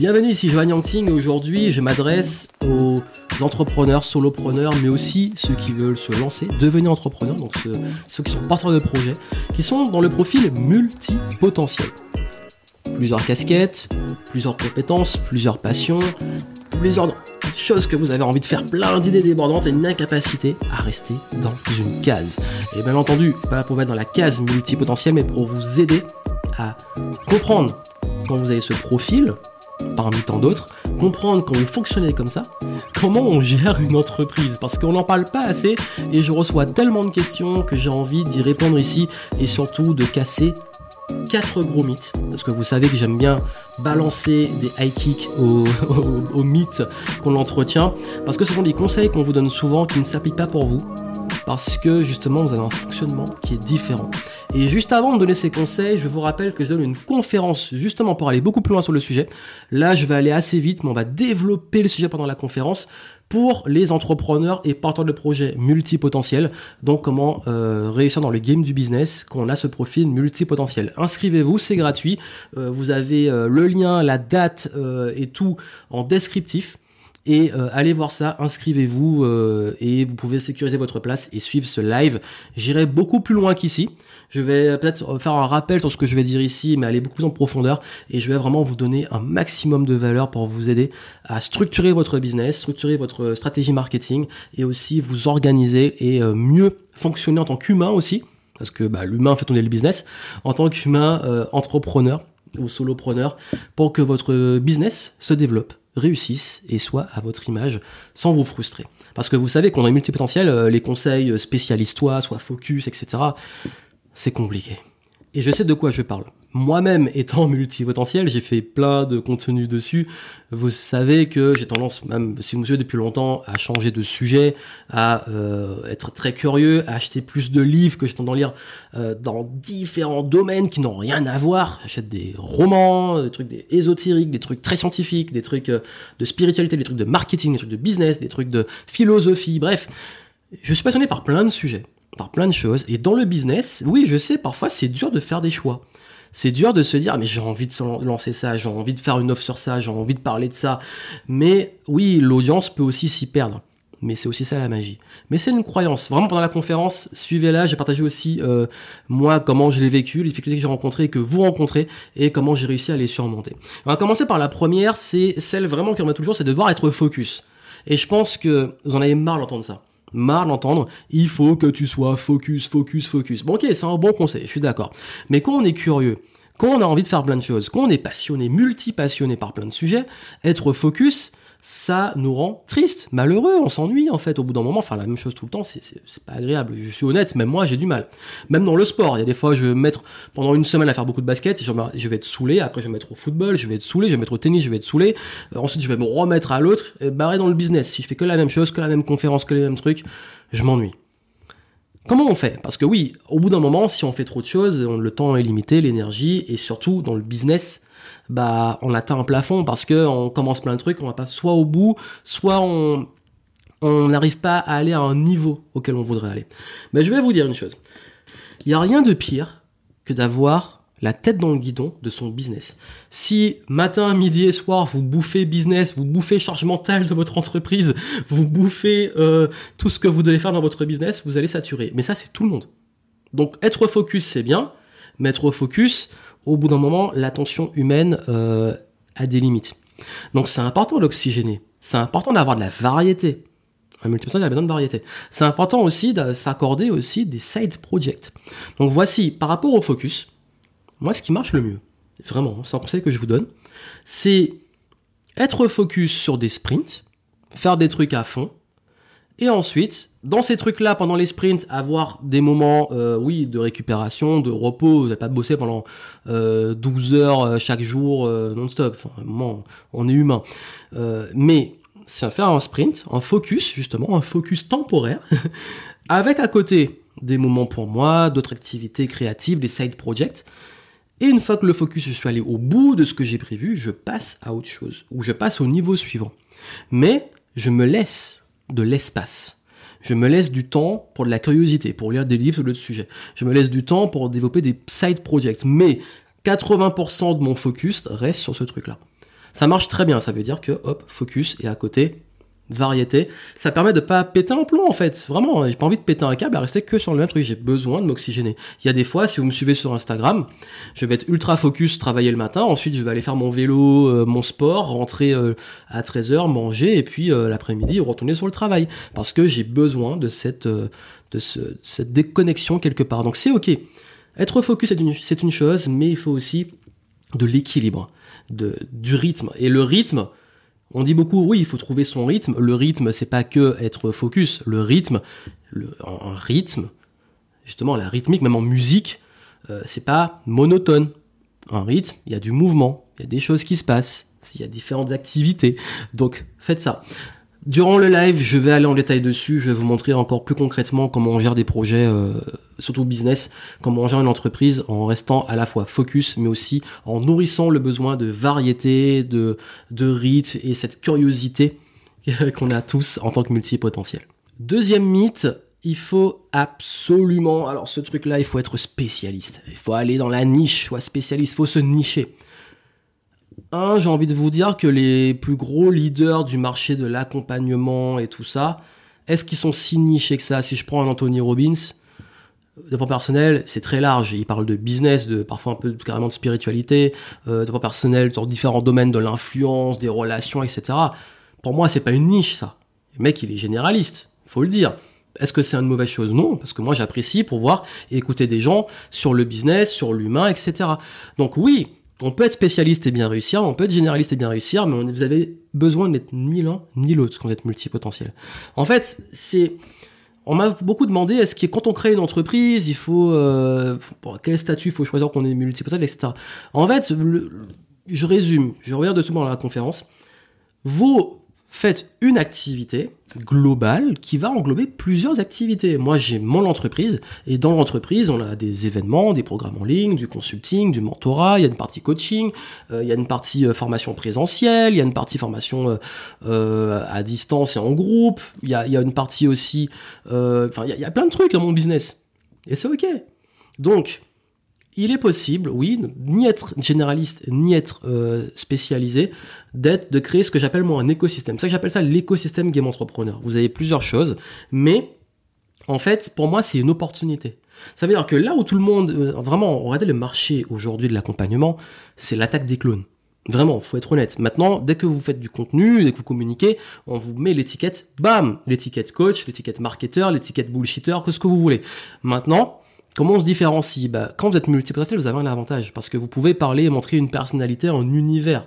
Bienvenue, ici Joanne Yangting et aujourd'hui je m'adresse aux entrepreneurs, solopreneurs, mais aussi ceux qui veulent se lancer, devenir entrepreneurs, donc ceux qui sont porteurs de projets, qui sont dans le profil multipotentiel. Plusieurs casquettes, plusieurs compétences, plusieurs passions, plusieurs choses que vous avez envie de faire, plein d'idées débordantes et une incapacité à rester dans une case. Et bien entendu, pas pour mettre dans la case multipotentiel, mais pour vous aider à comprendre quand vous avez ce profil, parmi tant d'autres, comprendre quand vous fonctionnez comme ça, comment on gère une entreprise, parce qu'on n'en parle pas assez et je reçois tellement de questions que j'ai envie d'y répondre ici et surtout de casser 4 gros mythes, parce que vous savez que j'aime bien balancer des high kicks aux mythes qu'on entretient, parce que ce sont des conseils qu'on vous donne souvent qui ne s'appliquent pas pour vous, parce que justement vous avez un fonctionnement qui est différent. Et juste avant de donner ces conseils, je vous rappelle que je donne une conférence justement pour aller beaucoup plus loin sur le sujet. Là, je vais aller assez vite, mais on va développer le sujet pendant la conférence pour les entrepreneurs et porteurs de projets multipotentiels. Donc, comment réussir dans le game du business quand on a ce profil multipotentiel. Inscrivez-vous, c'est gratuit. Vous avez le lien, la date et tout en descriptif. Et allez voir ça, inscrivez-vous et vous pouvez sécuriser votre place et suivre ce live. J'irai beaucoup plus loin qu'ici. Je vais peut-être faire un rappel sur ce que je vais dire ici, mais aller beaucoup plus en profondeur. Et je vais vraiment vous donner un maximum de valeur pour vous aider à structurer votre business, structurer votre stratégie marketing et aussi vous organiser et mieux fonctionner en tant qu'humain aussi. Parce que l'humain fait tourner le business. En tant qu'humain, entrepreneur ou solopreneur, pour que votre business se développe, réussissent et soient à votre image sans vous frustrer. Parce que vous savez qu'on a multipotentiel, les conseils spécialise-toi, sois focus, etc. C'est compliqué. Et je sais de quoi je parle. Moi-même étant multipotentiel, j'ai fait plein de contenu dessus. Vous savez que j'ai tendance, même si vous me suivez depuis longtemps, à changer de sujet, à être très curieux, à acheter plus de livres que j'ai tendance à lire dans différents domaines qui n'ont rien à voir. J'achète des romans, des trucs ésotériques, des trucs très scientifiques, des trucs de spiritualité, des trucs de marketing, des trucs de business, des trucs de philosophie, bref. Je suis passionné par plein de sujets, par plein de choses. Et dans le business, oui, je sais, parfois, c'est dur de faire des choix. C'est dur de se dire, mais j'ai envie de lancer ça, j'ai envie de faire une offre sur ça, j'ai envie de parler de ça. Mais oui, l'audience peut aussi s'y perdre. Mais c'est aussi ça la magie. Mais c'est une croyance. Vraiment, pendant la conférence, suivez-la. J'ai partagé aussi, moi, comment je l'ai vécu, les difficultés que j'ai rencontrées, que vous rencontrez, et comment j'ai réussi à les surmonter. On va commencer par la première, c'est celle vraiment qui revient toujours, c'est de devoir être focus. Et je pense que vous en avez marre d'entendre ça. Marre d'entendre, il faut que tu sois focus, focus, focus. Bon, ok, c'est un bon conseil, je suis d'accord. Mais quand on est curieux, quand on a envie de faire plein de choses, quand on est passionné, multi-passionné par plein de sujets, être focus, ça nous rend triste, malheureux, on s'ennuie en fait. Au bout d'un moment, faire la même chose tout le temps, c'est pas agréable. Je suis honnête, même moi j'ai du mal. Même dans le sport, il y a des fois je vais me mettre pendant une semaine à faire beaucoup de basket, je vais être saoulé, après je vais me mettre au football, je vais être saoulé, je vais me mettre au tennis, je vais être saoulé, ensuite je vais me remettre à l'autre, et barré dans le business. Si je fais que la même chose, que la même conférence, que les mêmes trucs, je m'ennuie. Comment on fait ? Parce que oui, au bout d'un moment, si on fait trop de choses, le temps est limité, l'énergie, et surtout dans le business, on atteint un plafond parce que on commence plein de trucs, on va pas soit au bout, soit on n'arrive pas à aller à un niveau auquel on voudrait aller. Mais je vais vous dire une chose. Il n'y a rien de pire que d'avoir la tête dans le guidon de son business. Si matin, midi et soir, vous bouffez business, vous bouffez charge mentale de votre entreprise, vous bouffez tout ce que vous devez faire dans votre business, vous allez saturer. Mais ça, c'est tout le monde. Donc, être focus, c'est bien. Mais être focus, au bout d'un moment, l'attention humaine a des limites. Donc, c'est important d'oxygéner. C'est important d'avoir de la variété. Un multipotentiel a besoin de variété. C'est important aussi de s'accorder aussi des side projects. Donc, voici, par rapport au focus, moi, ce qui marche le mieux, vraiment, c'est un conseil que je vous donne, c'est être focus sur des sprints, faire des trucs à fond, et ensuite, dans ces trucs-là, pendant les sprints, avoir des moments de récupération, de repos. Vous n'allez pas bosser pendant 12 heures chaque jour non-stop. Enfin, bon, on est humain. Mais c'est faire un sprint, un focus justement, un focus temporaire, avec à côté des moments pour moi, d'autres activités créatives, des side projects. Et une fois que le focus, je suis allé au bout de ce que j'ai prévu, je passe à autre chose, ou je passe au niveau suivant. Mais je me laisse de l'espace. Je me laisse du temps pour de la curiosité, pour lire des livres sur le sujet. Je me laisse du temps pour développer des side projects. Mais 80% de mon focus reste sur ce truc-là. Ça marche très bien, ça veut dire que hop, focus, et à côté, variété. Ça permet de pas péter un plomb en fait, vraiment, j'ai pas envie de péter un câble à rester que sur le même truc, j'ai besoin de m'oxygéner. Il y a des fois, si vous me suivez sur Instagram, je vais être ultra focus, travailler le matin, ensuite je vais aller faire mon vélo, mon sport, rentrer à 13h, manger, et puis l'après-midi retourner sur le travail, parce que j'ai besoin de cette déconnexion quelque part. Donc c'est ok, être focus c'est une chose, mais il faut aussi de l'équilibre, du rythme. Et le rythme, on dit beaucoup, oui, il faut trouver son rythme. Le rythme, c'est pas que être focus. Le rythme, un rythme, justement, la rythmique, même en musique, c'est pas monotone. Un rythme, il y a du mouvement, il y a des choses qui se passent, il y a différentes activités. Donc, faites ça. Durant le live, je vais aller en détail dessus, je vais vous montrer encore plus concrètement comment on gère des projets, surtout business, comment on gère une entreprise en restant à la fois focus, mais aussi en nourrissant le besoin de variété, de rythme et cette curiosité qu'on a tous en tant que multipotentiel. Deuxième mythe, il faut absolument, alors ce truc-là, il faut être spécialiste, il faut aller dans la niche, soit spécialiste, il faut se nicher. J'ai envie de vous dire que les plus gros leaders du marché de l'accompagnement et tout ça, est-ce qu'ils sont si nichés que ça ? Si je prends un Anthony Robbins, de point personnel, c'est très large. Il parle de business, parfois un peu carrément de spiritualité, de point personnel, dans différents domaines de l'influence, des relations, etc. Pour moi, c'est pas une niche, ça. Le mec, il est généraliste, faut le dire. Est-ce que c'est une mauvaise chose ? Non, parce que moi, j'apprécie pour voir et écouter des gens sur le business, sur l'humain, etc. Donc oui, on peut être spécialiste et bien réussir, on peut être généraliste et bien réussir, mais vous avez besoin d'être ni l'un ni l'autre quand vous êtes multipotentiel. En fait, on m'a beaucoup demandé, est-ce que quand on crée une entreprise, il faut quel statut il faut choisir qu'on est multipotentiel, etc. En fait, je résume, je reviens de tout dans la conférence. Vous faites une activité globale qui va englober plusieurs activités. Moi, j'ai mon entreprise, et dans l'entreprise, on a des événements, des programmes en ligne, du consulting, du mentorat, il y a une partie coaching, il y a une partie formation présentielle, il y a une partie formation à distance et en groupe, il y a une partie aussi... Enfin, il y a plein de trucs dans mon business. Et c'est OK. Donc, il est possible, oui, ni être généraliste, ni être spécialisé, de créer ce que j'appelle moi un écosystème. C'est ça que j'appelle ça l'écosystème Game Entrepreneur. Vous avez plusieurs choses, mais en fait, pour moi, c'est une opportunité. Ça veut dire que là où tout le monde, vraiment, regardez le marché aujourd'hui de l'accompagnement, c'est l'attaque des clones. Vraiment, faut être honnête. Maintenant, dès que vous faites du contenu, dès que vous communiquez, on vous met l'étiquette, bam, l'étiquette coach, l'étiquette marketeur, l'étiquette bullshitter, que ce que vous voulez. Maintenant, comment on se différencie ? Quand vous êtes multipotentiel, vous avez un avantage, parce que vous pouvez parler et montrer une personnalité, un univers.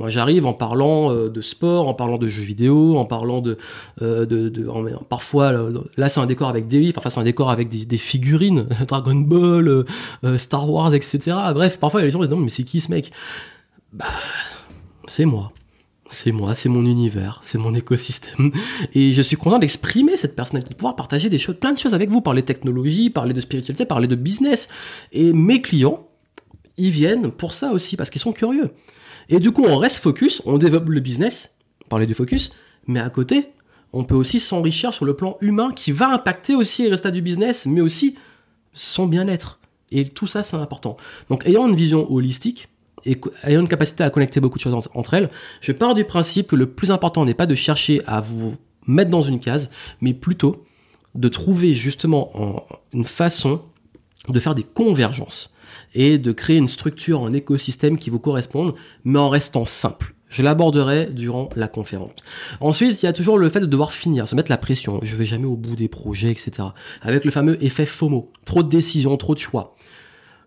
Moi, j'arrive en parlant de sport, en parlant de jeux vidéo, en parlant parfois, là, c'est un décor avec des livres, parfois, c'est un décor avec des figurines, Dragon Ball, Star Wars, etc. Bref, parfois, les gens se disent « Non, mais c'est qui ce mec ?» C'est moi. C'est moi, c'est mon univers, c'est mon écosystème. Et je suis content d'exprimer cette personnalité, de pouvoir partager des choses, plein de choses avec vous, parler de technologie, parler de spiritualité, parler de business. Et mes clients, ils viennent pour ça aussi, parce qu'ils sont curieux. Et du coup, on reste focus, on développe le business, parler du focus, mais à côté, on peut aussi s'enrichir sur le plan humain qui va impacter aussi les résultats du business, mais aussi son bien-être. Et tout ça, c'est important. Donc, ayant une vision holistique, et ayant une capacité à connecter beaucoup de choses entre elles, je pars du principe que le plus important n'est pas de chercher à vous mettre dans une case, mais plutôt de trouver justement une façon de faire des convergences et de créer une structure, un écosystème qui vous corresponde, mais en restant simple. Je l'aborderai durant la conférence. Ensuite, il y a toujours le fait de devoir finir, se mettre la pression. Je vais jamais au bout des projets, etc. Avec le fameux effet FOMO. Trop de décisions, trop de choix.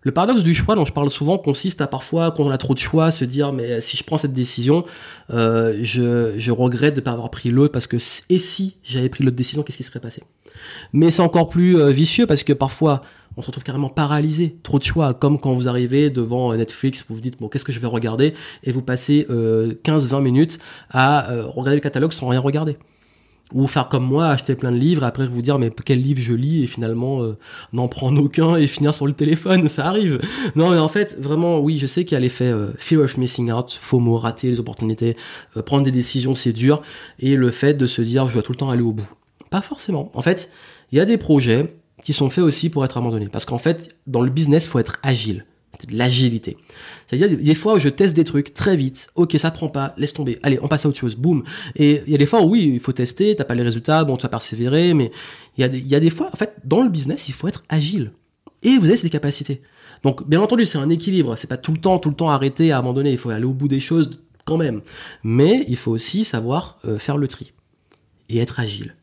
Le paradoxe du choix dont je parle souvent consiste à parfois, quand on a trop de choix, se dire « mais si je prends cette décision, je regrette de ne pas avoir pris l'autre parce que et si j'avais pris l'autre décision, qu'est-ce qui serait passé ?» Mais c'est encore plus vicieux parce que parfois, on se retrouve carrément paralysé, trop de choix, comme quand vous arrivez devant Netflix, vous vous dites « bon, qu'est-ce que je vais regarder ?» et vous passez 15-20 minutes à regarder le catalogue sans rien regarder. Ou faire comme moi, acheter plein de livres, et après vous dire mais quel livre je lis, et finalement n'en prendre aucun et finir sur le téléphone, ça arrive. Non mais en fait, vraiment, oui, je sais qu'il y a l'effet fear of missing out, FOMO, rater les opportunités, prendre des décisions, c'est dur, et le fait de se dire je dois tout le temps aller au bout. Pas forcément. En fait, il y a des projets qui sont faits aussi pour être abandonnés, parce qu'en fait, dans le business, faut être agile. C'était de l'agilité. C'est-à-dire des fois où je teste des trucs très vite. Ok, ça prend pas, laisse tomber. Allez, on passe à autre chose. Boum. Et il y a des fois où oui, il faut tester, t'as pas les résultats, bon, tu vas persévérer, mais il y a des fois, en fait, dans le business, il faut être agile. Et vous avez ces capacités. Donc, bien entendu, c'est un équilibre. C'est pas tout le temps arrêter, à abandonner. Il faut aller au bout des choses quand même. Mais il faut aussi savoir faire le tri. Et être agile.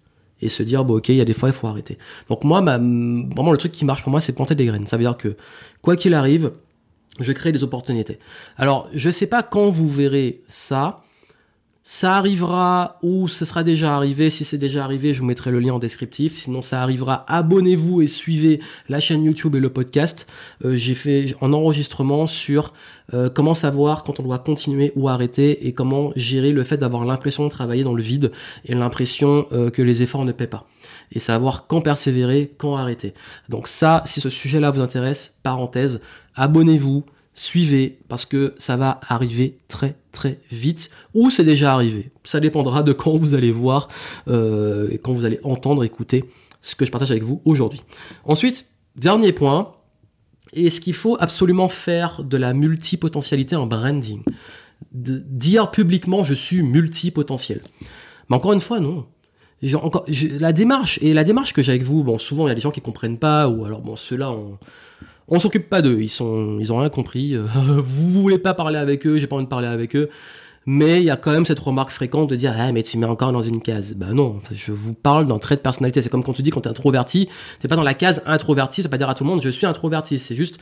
Et se dire, bon, ok, il y a des fois, il faut arrêter. Donc moi, vraiment, le truc qui marche pour moi, c'est planter des graines. Ça veut dire que, quoi qu'il arrive, je crée des opportunités. Alors, je sais pas quand vous verrez ça. Ça arrivera ou ça sera déjà arrivé. Si c'est déjà arrivé, je vous mettrai le lien en descriptif. Sinon, ça arrivera. Abonnez-vous et suivez la chaîne YouTube et le podcast. J'ai fait un enregistrement sur comment savoir quand on doit continuer ou arrêter et comment gérer le fait d'avoir l'impression de travailler dans le vide et l'impression que les efforts ne paient pas. Et savoir quand persévérer, quand arrêter. Donc ça, si ce sujet-là vous intéresse, parenthèse, abonnez-vous. Suivez, parce que ça va arriver très très vite, ou c'est déjà arrivé. Ça dépendra de quand vous allez voir, et quand vous allez entendre, écouter ce que je partage avec vous aujourd'hui. Ensuite, dernier point, est-ce qu'il faut absolument faire de la multipotentialité en branding ? Dire publiquement « je suis multipotentiel ». Mais encore une fois, non. La démarche que j'ai avec vous, bon, souvent il y a des gens qui comprennent pas, ou alors bon, ceux-là on s'occupe pas d'eux, ils ont rien compris, vous voulez pas parler avec eux, j'ai pas envie de parler avec eux, mais il y a quand même cette remarque fréquente de dire « Ah, mais tu mets encore dans une case ». Bah non, je vous parle d'un trait de personnalité, c'est comme quand tu dis quand t'es introverti, t'es pas dans la case introverti, tu vas pas dire à tout le monde « je suis introverti », c'est juste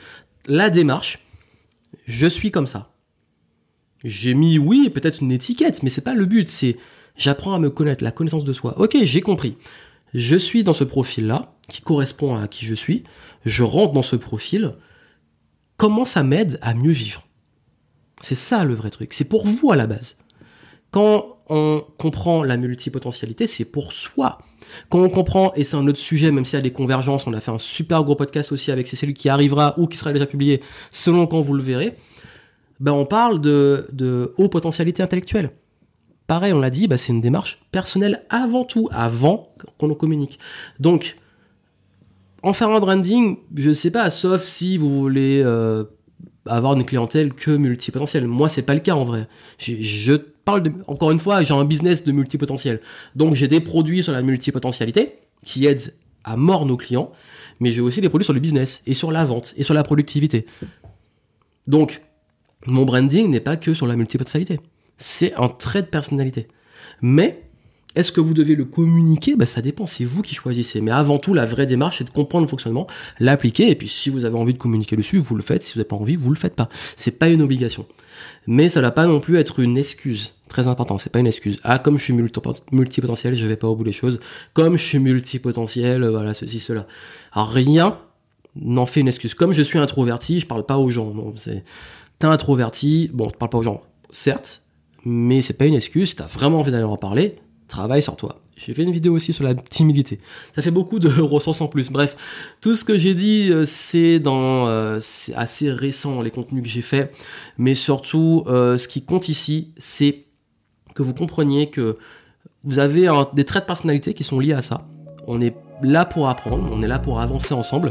la démarche, je suis comme ça. J'ai mis, oui, peut-être une étiquette, mais c'est pas le but, c'est j'apprends à me connaître, la connaissance de soi. Ok, j'ai compris. Je suis dans ce profil-là, qui correspond à qui je suis, je rentre dans ce profil, comment ça m'aide à mieux vivre ? C'est ça le vrai truc, c'est pour vous à la base. Quand on comprend la multipotentialité, c'est pour soi. Quand on comprend, et c'est un autre sujet, même s'il y a des convergences, on a fait un super gros podcast aussi avec celui qui arrivera ou qui sera déjà publié, selon quand vous le verrez, ben on parle de haute potentialité intellectuelle. Pareil, on l'a dit, bah c'est une démarche personnelle avant tout, avant qu'on nous communique. Donc, en faire un branding, je sais pas, sauf si vous voulez avoir une clientèle que multipotentielle. Moi, c'est pas le cas en vrai. Je parle de, encore une fois, j'ai un business de multipotentiel. Donc, j'ai des produits sur la multipotentialité qui aident à mort nos clients, mais j'ai aussi des produits sur le business et sur la vente et sur la productivité. Donc, mon branding n'est pas que sur la multipotentialité. C'est un trait de personnalité. Mais, est-ce que vous devez le communiquer ? Ben, ça dépend, c'est vous qui choisissez. Mais avant tout, la vraie démarche, c'est de comprendre le fonctionnement, l'appliquer, et puis si vous avez envie de communiquer dessus, vous le faites. Si vous n'avez pas envie, vous le faites pas. C'est pas une obligation. Mais ça ne va pas non plus être une excuse. Très important, c'est pas une excuse. Ah, comme je suis multipotentiel, je vais pas au bout des choses. Comme je suis multipotentiel, voilà, ceci, cela. Alors, rien n'en fait une excuse. Comme je suis introverti, je parle pas aux gens. Non, c'est... T'es introverti, bon, tu parles pas aux gens. Certes, mais c'est pas une excuse, si t'as vraiment envie d'aller en parler, travaille sur toi. J'ai fait une vidéo aussi sur la timidité. Ça fait beaucoup de ressources en plus. Bref, tout ce que j'ai dit, c'est assez récent, les contenus que j'ai faits. Mais surtout, ce qui compte ici, c'est que vous compreniez que vous avez des traits de personnalité qui sont liés à ça. On est là pour apprendre, on est là pour avancer ensemble.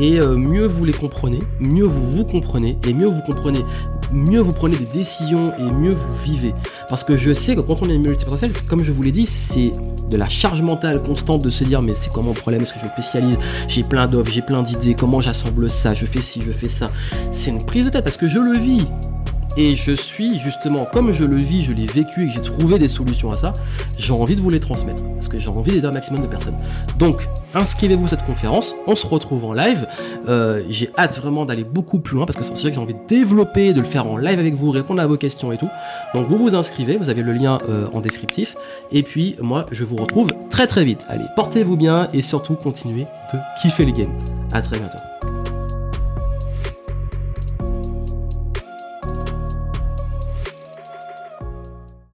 Et mieux vous les comprenez, mieux vous comprenez, et mieux vous prenez des décisions et mieux vous vivez. Parce que je sais que quand on est multipotentiel, comme je vous l'ai dit, c'est de la charge mentale constante de se dire mais c'est quoi mon problème, est-ce que je me spécialise, j'ai plein d'offres, j'ai plein d'idées, comment j'assemble ça, je fais ci, je fais ça. C'est une prise de tête parce que je le vis. Et je suis justement, comme je le vis, je l'ai vécu et que j'ai trouvé des solutions à ça, j'ai envie de vous les transmettre, parce que j'ai envie d'aider un maximum de personnes. Donc, inscrivez-vous à cette conférence, on se retrouve en live, j'ai hâte vraiment d'aller beaucoup plus loin, parce que c'est un sujet que j'ai envie de développer, de le faire en live avec vous, répondre à vos questions et tout. Donc vous vous inscrivez, vous avez le lien en descriptif, et puis moi je vous retrouve très très vite. Allez, portez-vous bien et surtout continuez de kiffer les games. À très bientôt.